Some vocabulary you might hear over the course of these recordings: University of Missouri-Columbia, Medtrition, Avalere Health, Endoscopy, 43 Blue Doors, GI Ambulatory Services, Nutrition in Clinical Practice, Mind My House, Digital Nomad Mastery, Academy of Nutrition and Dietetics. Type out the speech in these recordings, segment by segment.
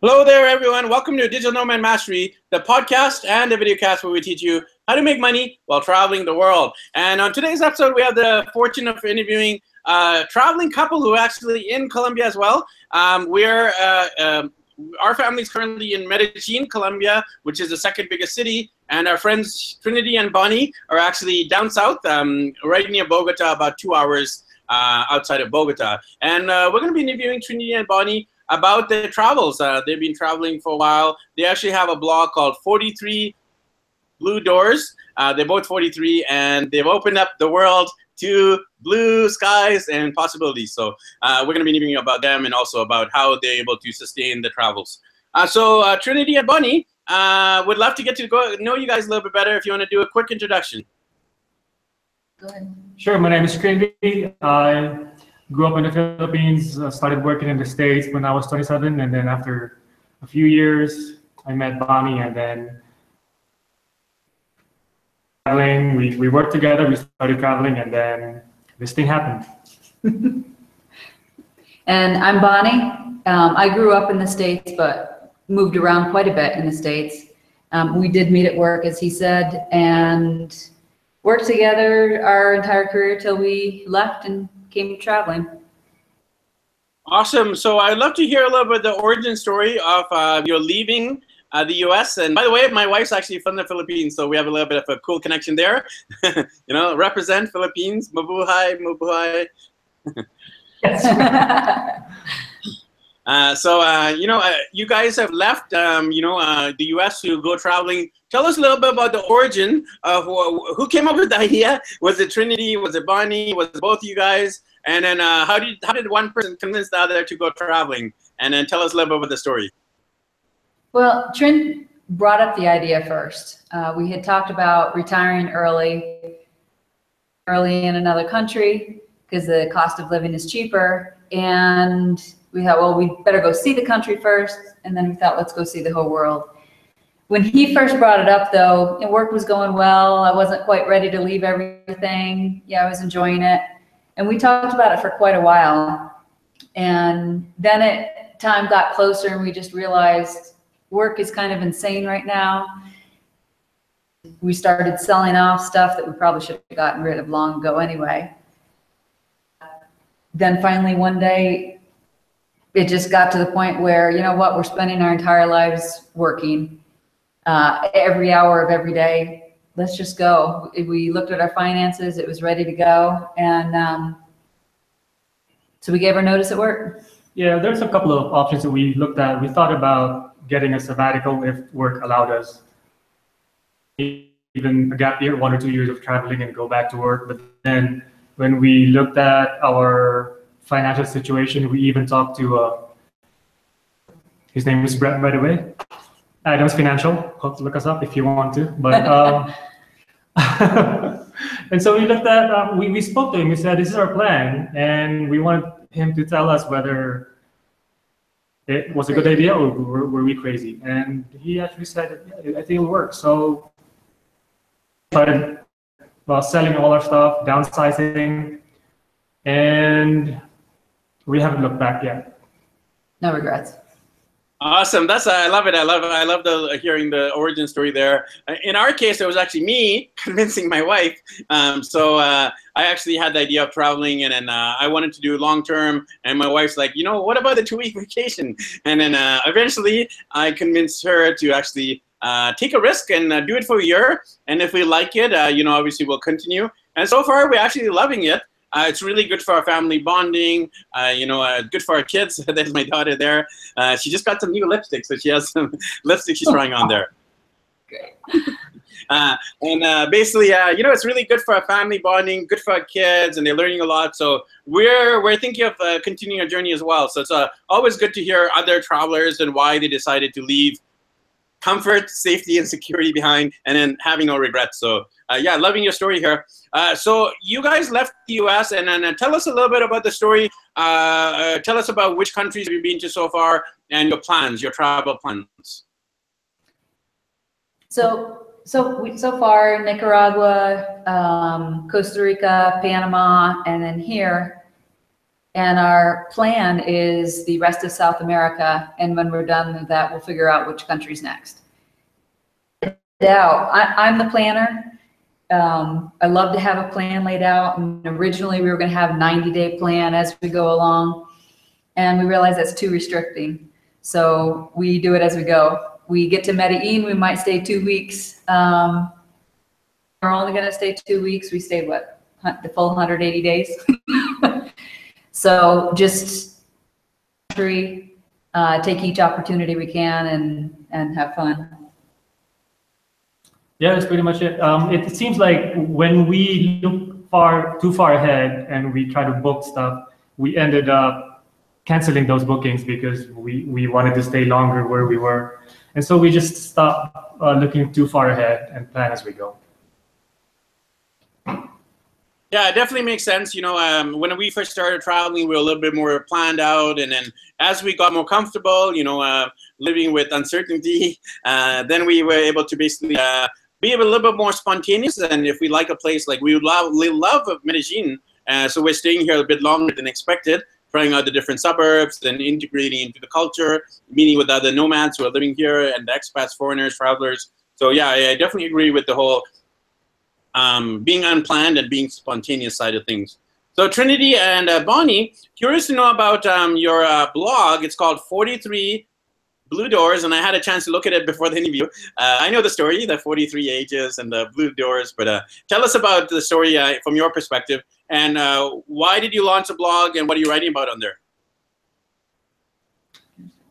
Hello there, everyone. Welcome to Digital Nomad Mastery, the podcast and the videocast where we teach you how to make money while traveling the world. And on today's episode, we have the fortune of interviewing a traveling couple who are actually in Colombia as well. Our family's currently in Medellin, Colombia, which is the second biggest city. And our friends Trinity and Bonnie are actually down south, right near Bogota, about 2 hours outside of Bogota. And we're going to be interviewing Trinity and Bonnie about their travels. They've been traveling for a while. They actually have a blog called 43 Blue Doors. They're both 43, and they've opened up the world to blue skies and possibilities. So we're going to be interviewing about them and also about how they're able to sustain the travels. So Trinity and Bonnie, would love to get to know you guys a little bit better if you want to do a quick introduction. Go ahead. Sure, my name is Trinity. I grew up in the Philippines, started working in the States when I was 27, and then after a few years, I met Bonnie, and then traveling. We worked together, we started traveling, and then this thing happened. And I'm Bonnie. I grew up in the States, but moved around quite a bit in the States. We did meet at work, as he said, and worked together our entire career till we left and came traveling. Awesome. So I'd love to hear a little bit of the origin story of your leaving the U.S. And by the way, my wife's actually from the Philippines, so we have a little bit of a cool connection there. You know, represent Philippines, mabuhay, mabuhay. You guys have left, the U.S. to go traveling. Tell us a little bit about the origin of who came up with the idea. Was it Trinity? Was it Bonnie? Was it both you guys? And then how did one person convince the other to go traveling? And then tell us a little bit about the story. Well, Trin brought up the idea first. We had talked about retiring early in another country because the cost of living is cheaper. And we thought, well, we better go see the country first. And then we thought, let's go see the whole world. When he first brought it up, though, and work was going well, I wasn't quite ready to leave everything. Yeah, I was enjoying it. And we talked about it for quite a while. And then time got closer, and we just realized work is kind of insane right now. We started selling off stuff that we probably should have gotten rid of long ago anyway. Then finally one day, it just got to the point where, you know what, we're spending our entire lives working every hour of every day. Let's just go. We looked at our finances. It was ready to go. And so we gave our notice at work. Yeah, there's a couple of options that we looked at. We thought about getting a sabbatical if work allowed us. Even a gap year, 1 or 2 years of traveling and go back to work. But then when we looked at our financial situation, we even talked to, his name is Brett, by the way, Adams Financial. Hope to look us up if you want to. But and so we looked at, we spoke to him. We said, this is our plan. And we wanted him to tell us whether it was a good idea or were we crazy. And he actually said, yeah, I think it'll work. So we started selling all our stuff, downsizing, and we haven't looked back yet. No regrets. Awesome. That's I love it. I love hearing the origin story there. In our case, it was actually me convincing my wife. So I actually had the idea of traveling, and then I wanted to do long term. And my wife's like, you know, what about the 2-week vacation? And then eventually, I convinced her to actually take a risk and do it for a year. And if we like it, obviously we'll continue. And so far, we're actually loving it. It's really good for our family bonding, good for our kids. There's my daughter there. She just got some new lipstick, so she has some lipstick she's trying on there. Great. It's really good for our family bonding, good for our kids, and they're learning a lot. So we're thinking of continuing our journey as well. So it's always good to hear other travelers and why they decided to leave comfort, safety, and security behind, and then having no regrets. So loving your story here. So you guys left the U.S. and then tell us a little bit about the story. Tell us about which countries you've been to so far and your plans, your travel plans. So far, Nicaragua, Costa Rica, Panama, and then here. And our plan is the rest of South America. And when we're done with that, we'll figure out which country's next. Now, I'm the planner. I love to have a plan laid out. And originally, we were going to have a 90-day plan as we go along. And we realized that's too restricting. So we do it as we go. We get to Medellin, we might stay 2 weeks. We're only going to stay 2 weeks. We stay, what, the full 180 days? So just take each opportunity we can and have fun. Yeah, that's pretty much it. It seems like when we look too far ahead and we try to book stuff, we ended up canceling those bookings because we wanted to stay longer where we were. And so we just stopped looking too far ahead and plan as we go. Yeah, it definitely makes sense. You know, when we first started traveling, we were a little bit more planned out. And then as we got more comfortable, you know, living with uncertainty, then we were able to basically be a little bit more spontaneous. And if we like a place, like we would love Medellin. So we're staying here a bit longer than expected, trying out the different suburbs and integrating into the culture, meeting with other nomads who are living here and the expats, foreigners, travelers. So yeah, I definitely agree with the whole being unplanned and being spontaneous side of things. So Trinity and Bonnie, curious to know about your blog. It's called 43 Blue Doors, and I had a chance to look at it before the interview. I know the story, the 43 ages and the blue doors, but tell us about the story from your perspective, and why did you launch a blog, and what are you writing about on there?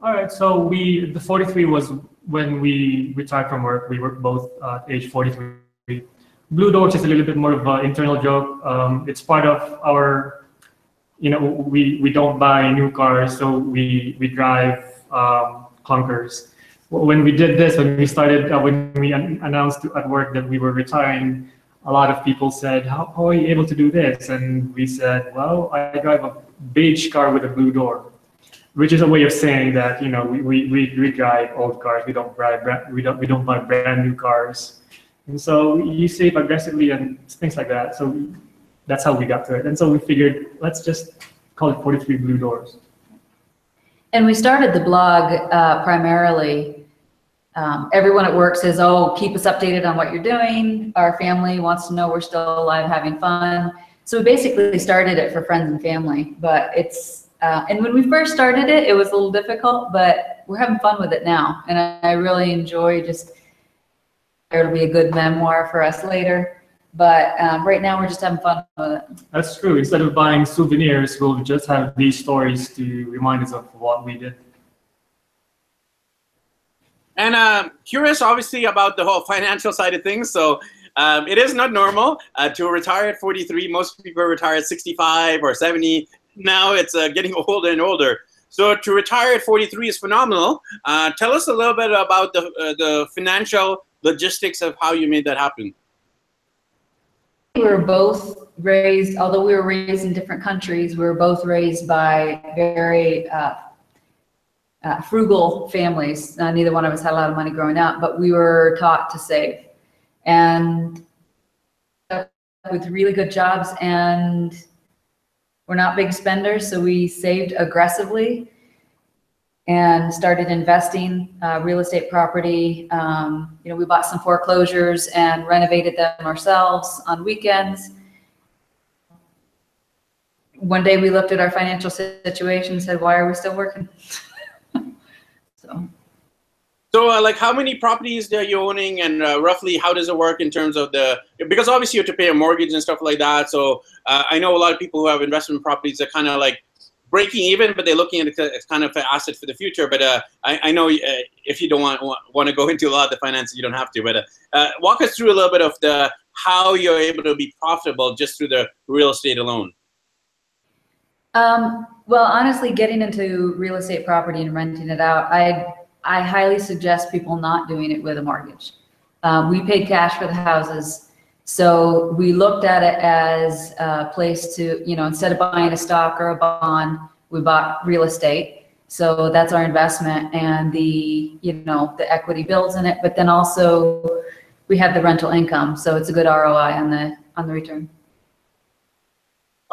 All right, so the 43 was when we retired from work. We were both age 43. Blue Doors is a little bit more of an internal joke. It's part of our, you know, we don't buy new cars, so we drive clunkers. When we did this, when we started, when we announced at work that we were retiring, a lot of people said, how are you able to do this? And we said, well, I drive a beige car with a blue door, which is a way of saying that, you know, we drive old cars. We don't buy brand new cars. And so you save aggressively and things like that. So that's how we got to it. And so we figured, let's just call it 43 Blue Doors. And we started the blog primarily. Everyone at work says, oh, keep us updated on what you're doing. Our family wants to know we're still alive, having fun. So we basically started it for friends and family. But it's, and when we first started it, it was a little difficult, but we're having fun with it now. And I really enjoy just, it'll be a good memoir for us later, but right now we're just having fun with it. That's true. Instead of buying souvenirs, we'll just have these stories to remind us of what we did. And curious, obviously, about the whole financial side of things. So it is not normal to retire at 43. Most people retire at 65 or 70. Now it's getting older and older. So to retire at 43 is phenomenal. Tell us a little bit about the financial logistics of how you made that happen. We were both raised, although we were raised in different countries, we were both raised by very frugal families. Neither one of us had a lot of money growing up, but we were taught to save. And with really good jobs, and we're not big spenders, so we saved aggressively and started investing real estate property. You know, we bought some foreclosures and renovated them ourselves on weekends. One day we looked at our financial situation and said, why are we still working? So like how many properties are you owning, and roughly how does it work in terms of the, because obviously you have to pay a mortgage and stuff like that. So I know a lot of people who have investment properties are kind of like breaking even, but they're looking at it as kind of an asset for the future. But I know if you don't want to go into a lot of the finances, you don't have to. But walk us through a little bit of how you're able to be profitable just through the real estate alone. Well, honestly, getting into real estate property and renting it out, I highly suggest people not doing it with a mortgage. We paid cash for the houses. So we looked at it as a place to, you know, instead of buying a stock or a bond, we bought real estate. So that's our investment, and the, you know, the equity builds in it, but then also we have the rental income. So it's a good ROI on the return.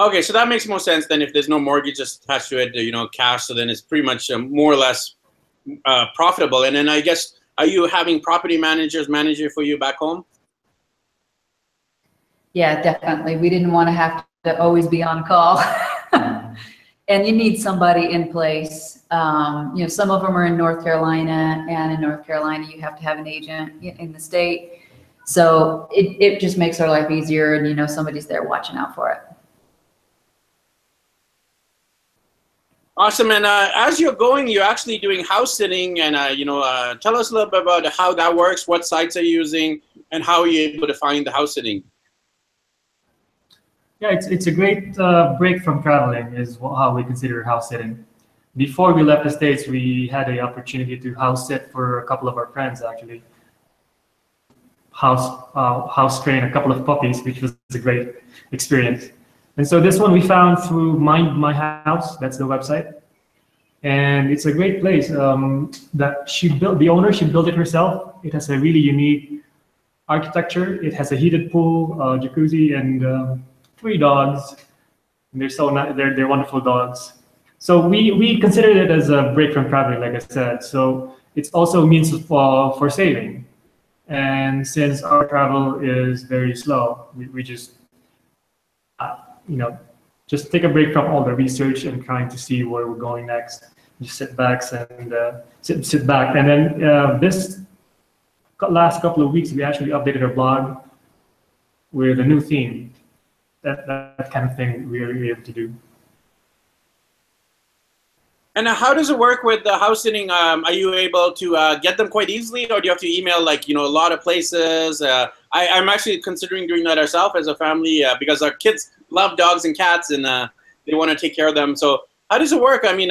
Okay, so that makes more sense then if there's no mortgage attached to it, you know, cash, so then it's pretty much more or less profitable. And then I guess, are you having property managers manage it for you back home? Yeah, definitely. We didn't want to have to always be on call. And you need somebody in place. You know, some of them are in North Carolina, and in North Carolina you have to have an agent in the state. So it just makes our life easier, and you know somebody's there watching out for it. Awesome. And as you're going, you're actually doing house sitting, and you know, tell us a little bit about how that works, what sites are you using, and how are you able to find the house sitting? Yeah, it's a great break from traveling is how we consider house sitting. Before we left the States, we had the opportunity to house sit for a couple of our friends, actually. House train a couple of puppies, which was a great experience. And so this one we found through Mind My House, that's the website. And it's a great place that the owner built it herself. It has a really unique architecture. It has a heated pool, jacuzzi, and... 3 dogs, and they're so nice. They're wonderful dogs. So we considered it as a break from traveling, like I said. So it's also a means for saving. And since our travel is very slow, we just you know, just take a break from all the research and trying to see where we're going next. Just sit back. And then this last couple of weeks, we actually updated our blog with a new theme. That kind of thing we are able to do. And how does it work with the house sitting? Are you able to get them quite easily, or do you have to email, like, you know, a lot of places? I'm actually considering doing that ourselves as a family because our kids love dogs and cats, and they want to take care of them. So how does it work? I mean,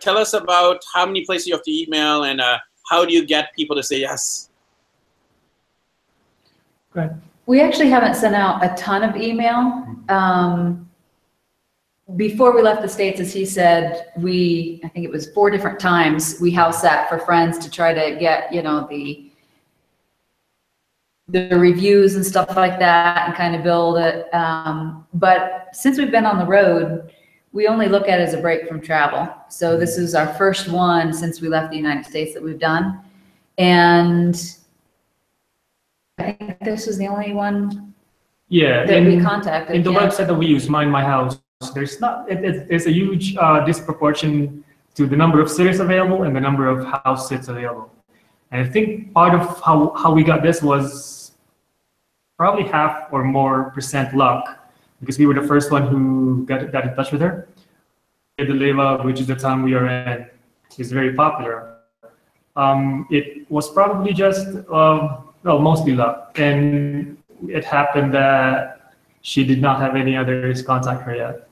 tell us about how many places you have to email, and how do you get people to say yes? Go ahead. We actually haven't sent out a ton of email. Before we left the States, as he said, I think it was 4 different times, we house sat for friends to try to get, you know, the reviews and stuff like that and kind of build it. But since we've been on the road, we only look at it as a break from travel. So this is our first one since we left the United States that we've done. And I think this is the only one. Yeah, that we contacted. In the website that we use, Mind My House, there's not. It's a huge disproportion to the number of sitters available and the number of house sits available. And I think part of how we got this was probably half or more % luck, because we were the first one who got in touch with her. The Leva, which is the town we are in, is very popular. It was probably just. Well, mostly luck, and it happened that she did not have any others contact her yet.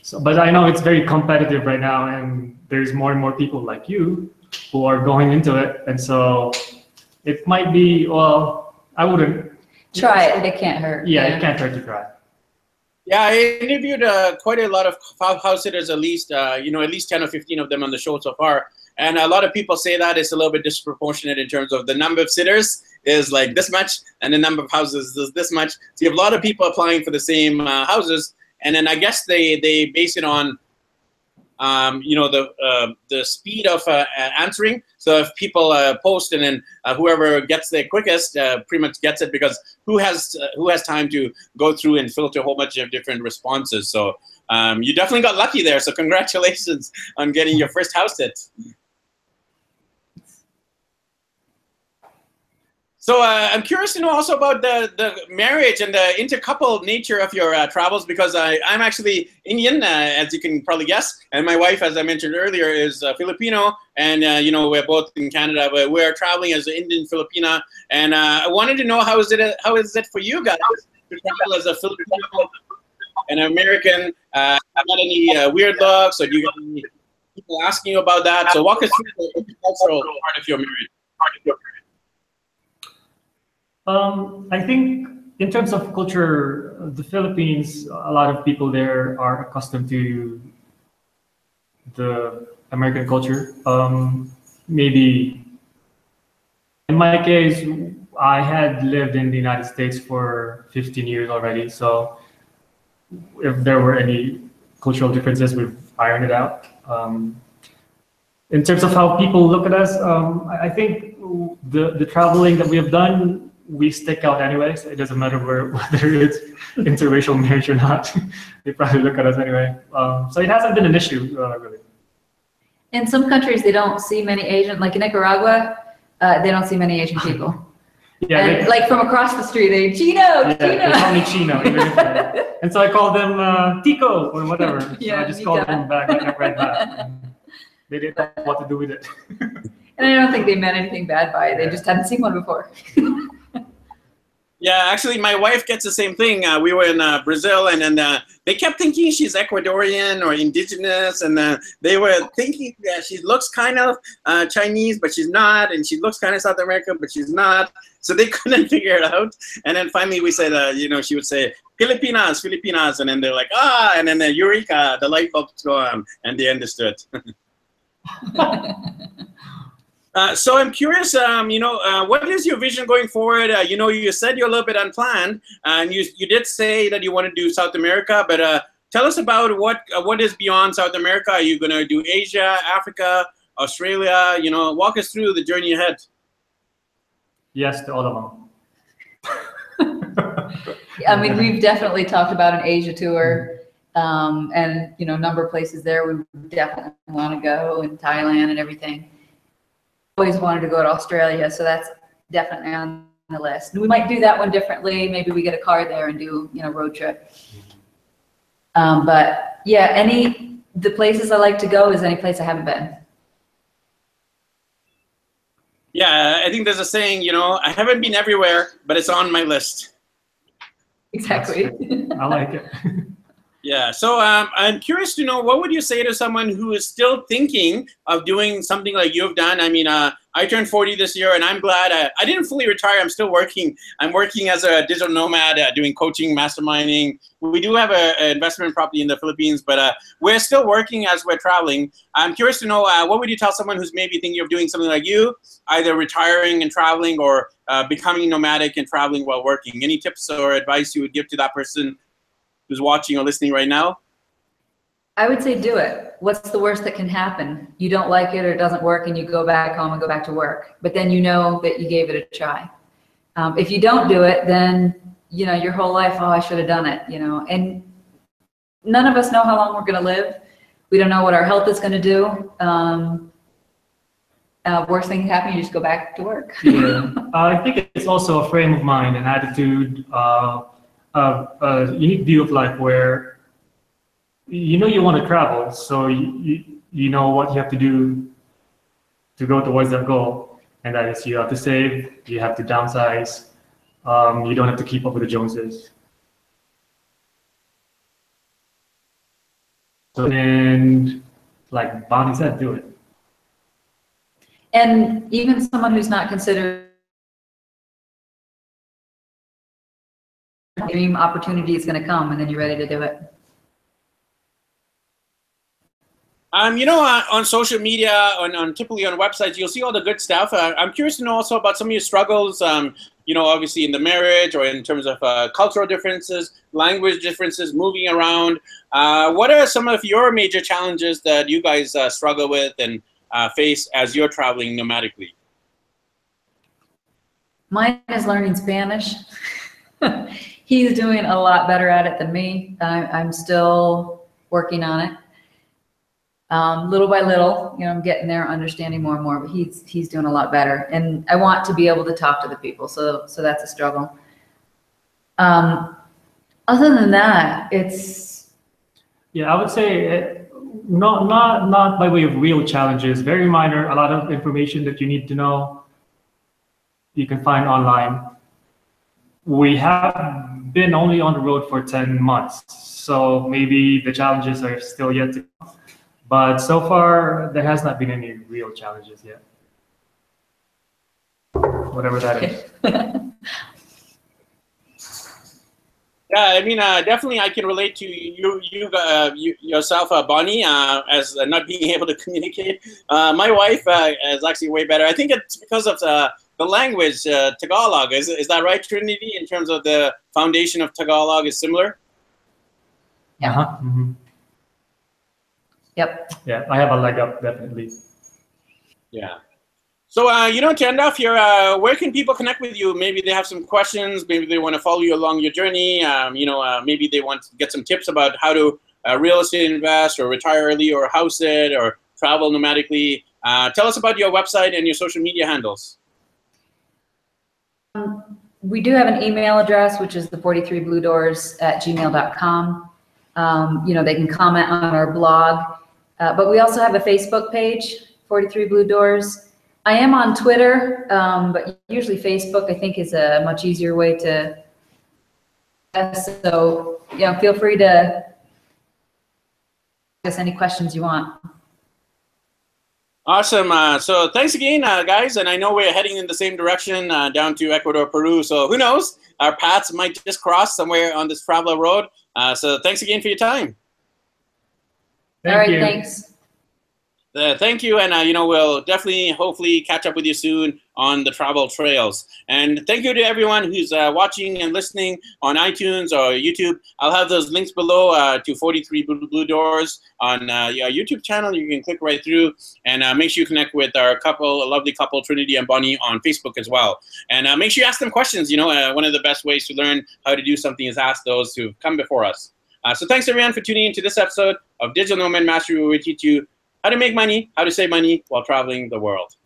So, but I know it's very competitive right now, and there's more and more people like you who are going into it, and so it might be. Well, I wouldn't try it. It can't hurt. Yeah, it can't hurt to try. Yeah, I interviewed quite a lot of house sitters, at least you know, at least 10 or 15 of them on the show so far. And a lot of people say that it's a little bit disproportionate in terms of the number of sitters is like this much, and the number of houses is this much. So you have a lot of people applying for the same houses, and then I guess they base it on, you know, the speed of answering. So if people post, and then whoever gets there quickest pretty much gets it, because who has time to go through and filter a whole bunch of different responses? So you definitely got lucky there. So congratulations on getting your first house sit. So I'm curious to know also about the marriage and the intercouple nature of your travels, because I'm actually Indian, as you can probably guess, and my wife, as I mentioned earlier, is Filipino, and you know, we're both in Canada, but we're traveling as an Indian Filipina, and I wanted to know how is it for you guys to travel as a Filipino and American? Got any weird looks, or do you got any people asking you about that? So walk us through the cultural part of your marriage. I think in terms of culture, the Philippines, a lot of people there are accustomed to the American culture. Maybe in my case, I had lived in the United States for 15 years already, so if there were any cultural differences, we've ironed it out. In terms of how people look at us, I think the traveling that we have done, we stick out anyway, so it doesn't matter whether it's interracial marriage or not. They probably look at us anyway. So it hasn't been an issue, really. In some countries, they don't see many Asian, like in Nicaragua, they don't see many Asian people. Yeah, and like from across the street, they Chino. They call me Chino, even if and so I call them Tico or whatever. Yeah, so I just call them back right back. They didn't know what to do with it. And I don't think they meant anything bad by it. They just hadn't seen one before. Yeah, actually, my wife gets the same thing. We were in Brazil, and then they kept thinking she's Ecuadorian or indigenous, and they were thinking that she looks kind of Chinese, but she's not, and she looks kind of South American, but she's not. So they couldn't figure it out. And then finally we said, you know, she would say, Filipinas, Filipinas, and then they're like, ah, and then the eureka, the light bulbs go on, and they understood. So I'm curious, you know, what is your vision going forward? You know, you said you're a little bit unplanned, and you did say that you want to do South America, but tell us about what is beyond South America. Are you going to do Asia, Africa, Australia? You know, walk us through the journey ahead. Yes, to all of them. I mean, we've definitely talked about an Asia tour. And you know, number of places there we definitely want to go, in Thailand and everything. Always wanted to go to Australia, so that's definitely on the list. We might do that one differently. Maybe we get a car there and do, you know, road trip. But yeah, the places I like to go is any place I haven't been. Yeah, I think there's a saying, you know, I haven't been everywhere, but it's on my list. Exactly. I like it. Yeah, so I'm curious to know, what would you say to someone who is still thinking of doing something like you've done? I mean, I turned 40 this year, and I'm glad I didn't fully retire. I'm still working. I'm working as a digital nomad, doing coaching, masterminding. We do have an investment property in the Philippines, but we're still working as we're traveling. I'm curious to know, what would you tell someone who's maybe thinking of doing something like you, either retiring and traveling or becoming nomadic and traveling while working? Any tips or advice you would give to that person who's watching or listening right now? I would say do it. What's the worst that can happen? You don't like it or it doesn't work and you go back home and go back to work. But then you know that you gave it a try. If you don't do it, then you know your whole life, oh, I should have done it, you know. And none of us know how long we're gonna live. We don't know what our health is gonna do. Worst thing happening, you just go back to work. Yeah. I think it's also a frame of mind, an attitude, a unique view of life where you know you want to travel, so you know what you have to do to go towards that goal, and that is you have to save, you have to downsize, you don't have to keep up with the Joneses. And like Bonnie said, do it. And even someone who's not considered dream opportunity is going to come, and then you're ready to do it. You know, on social media, on typically on websites, you'll see all the good stuff. I'm curious to know also about some of your struggles, you know, obviously in the marriage or in terms of cultural differences, language differences, moving around. What are some of your major challenges that you guys struggle with and face as you're traveling nomadically? Mine is learning Spanish. He's doing a lot better at it than me. I'm still working on it. Little by little, you know, I'm getting there, understanding more and more, but he's doing a lot better. And I want to be able to talk to the people, so that's a struggle. Other than that, it's... Yeah, I would say not by way of real challenges, very minor, a lot of information that you need to know, you can find online. We have been only on the road for 10 months, so maybe the challenges are still yet to come. But so far, there has not been any real challenges yet. Whatever that is. Yeah, I mean, definitely I can relate to yourself, Bonnie, as not being able to communicate. My wife is actually way better. I think it's because of the language, Tagalog, is that right, Trinity, in terms of the foundation of Tagalog is similar? Yeah. Mm-hmm. Yep. Yeah, I have a leg up, definitely. Yeah. So, you know, to end off here, where can people connect with you? Maybe they have some questions. Maybe they want to follow you along your journey. You know, maybe they want to get some tips about how to real estate invest or retire early or house it or travel nomadically. Tell us about your website and your social media handles. We do have an email address, which is the 43bluedoors@gmail.com. You know, they can comment on our blog. But we also have a Facebook page, 43 Blue Doors. I am on Twitter, but usually Facebook, I think, is a much easier way to. So, you know, feel free to ask us any questions you want. Awesome. So thanks again, guys. And I know we're heading in the same direction down to Ecuador, Peru. So who knows? Our paths might just cross somewhere on this travel road. So thanks again for your time. All right, thanks. Thank you, and you know, we'll definitely, hopefully, catch up with you soon on the travel trails. And thank you to everyone who's watching and listening on iTunes or YouTube. I'll have those links below to 43 Blue Doors on your YouTube channel. You can click right through, and make sure you connect with our couple, a lovely couple, Trinity and Bonnie, on Facebook as well. And make sure you ask them questions. You know, one of the best ways to learn how to do something is ask those who've come before us. So thanks, everyone, for tuning in to this episode of Digital Nomad Mastery, where we teach you how to make money, how to save money while traveling the world.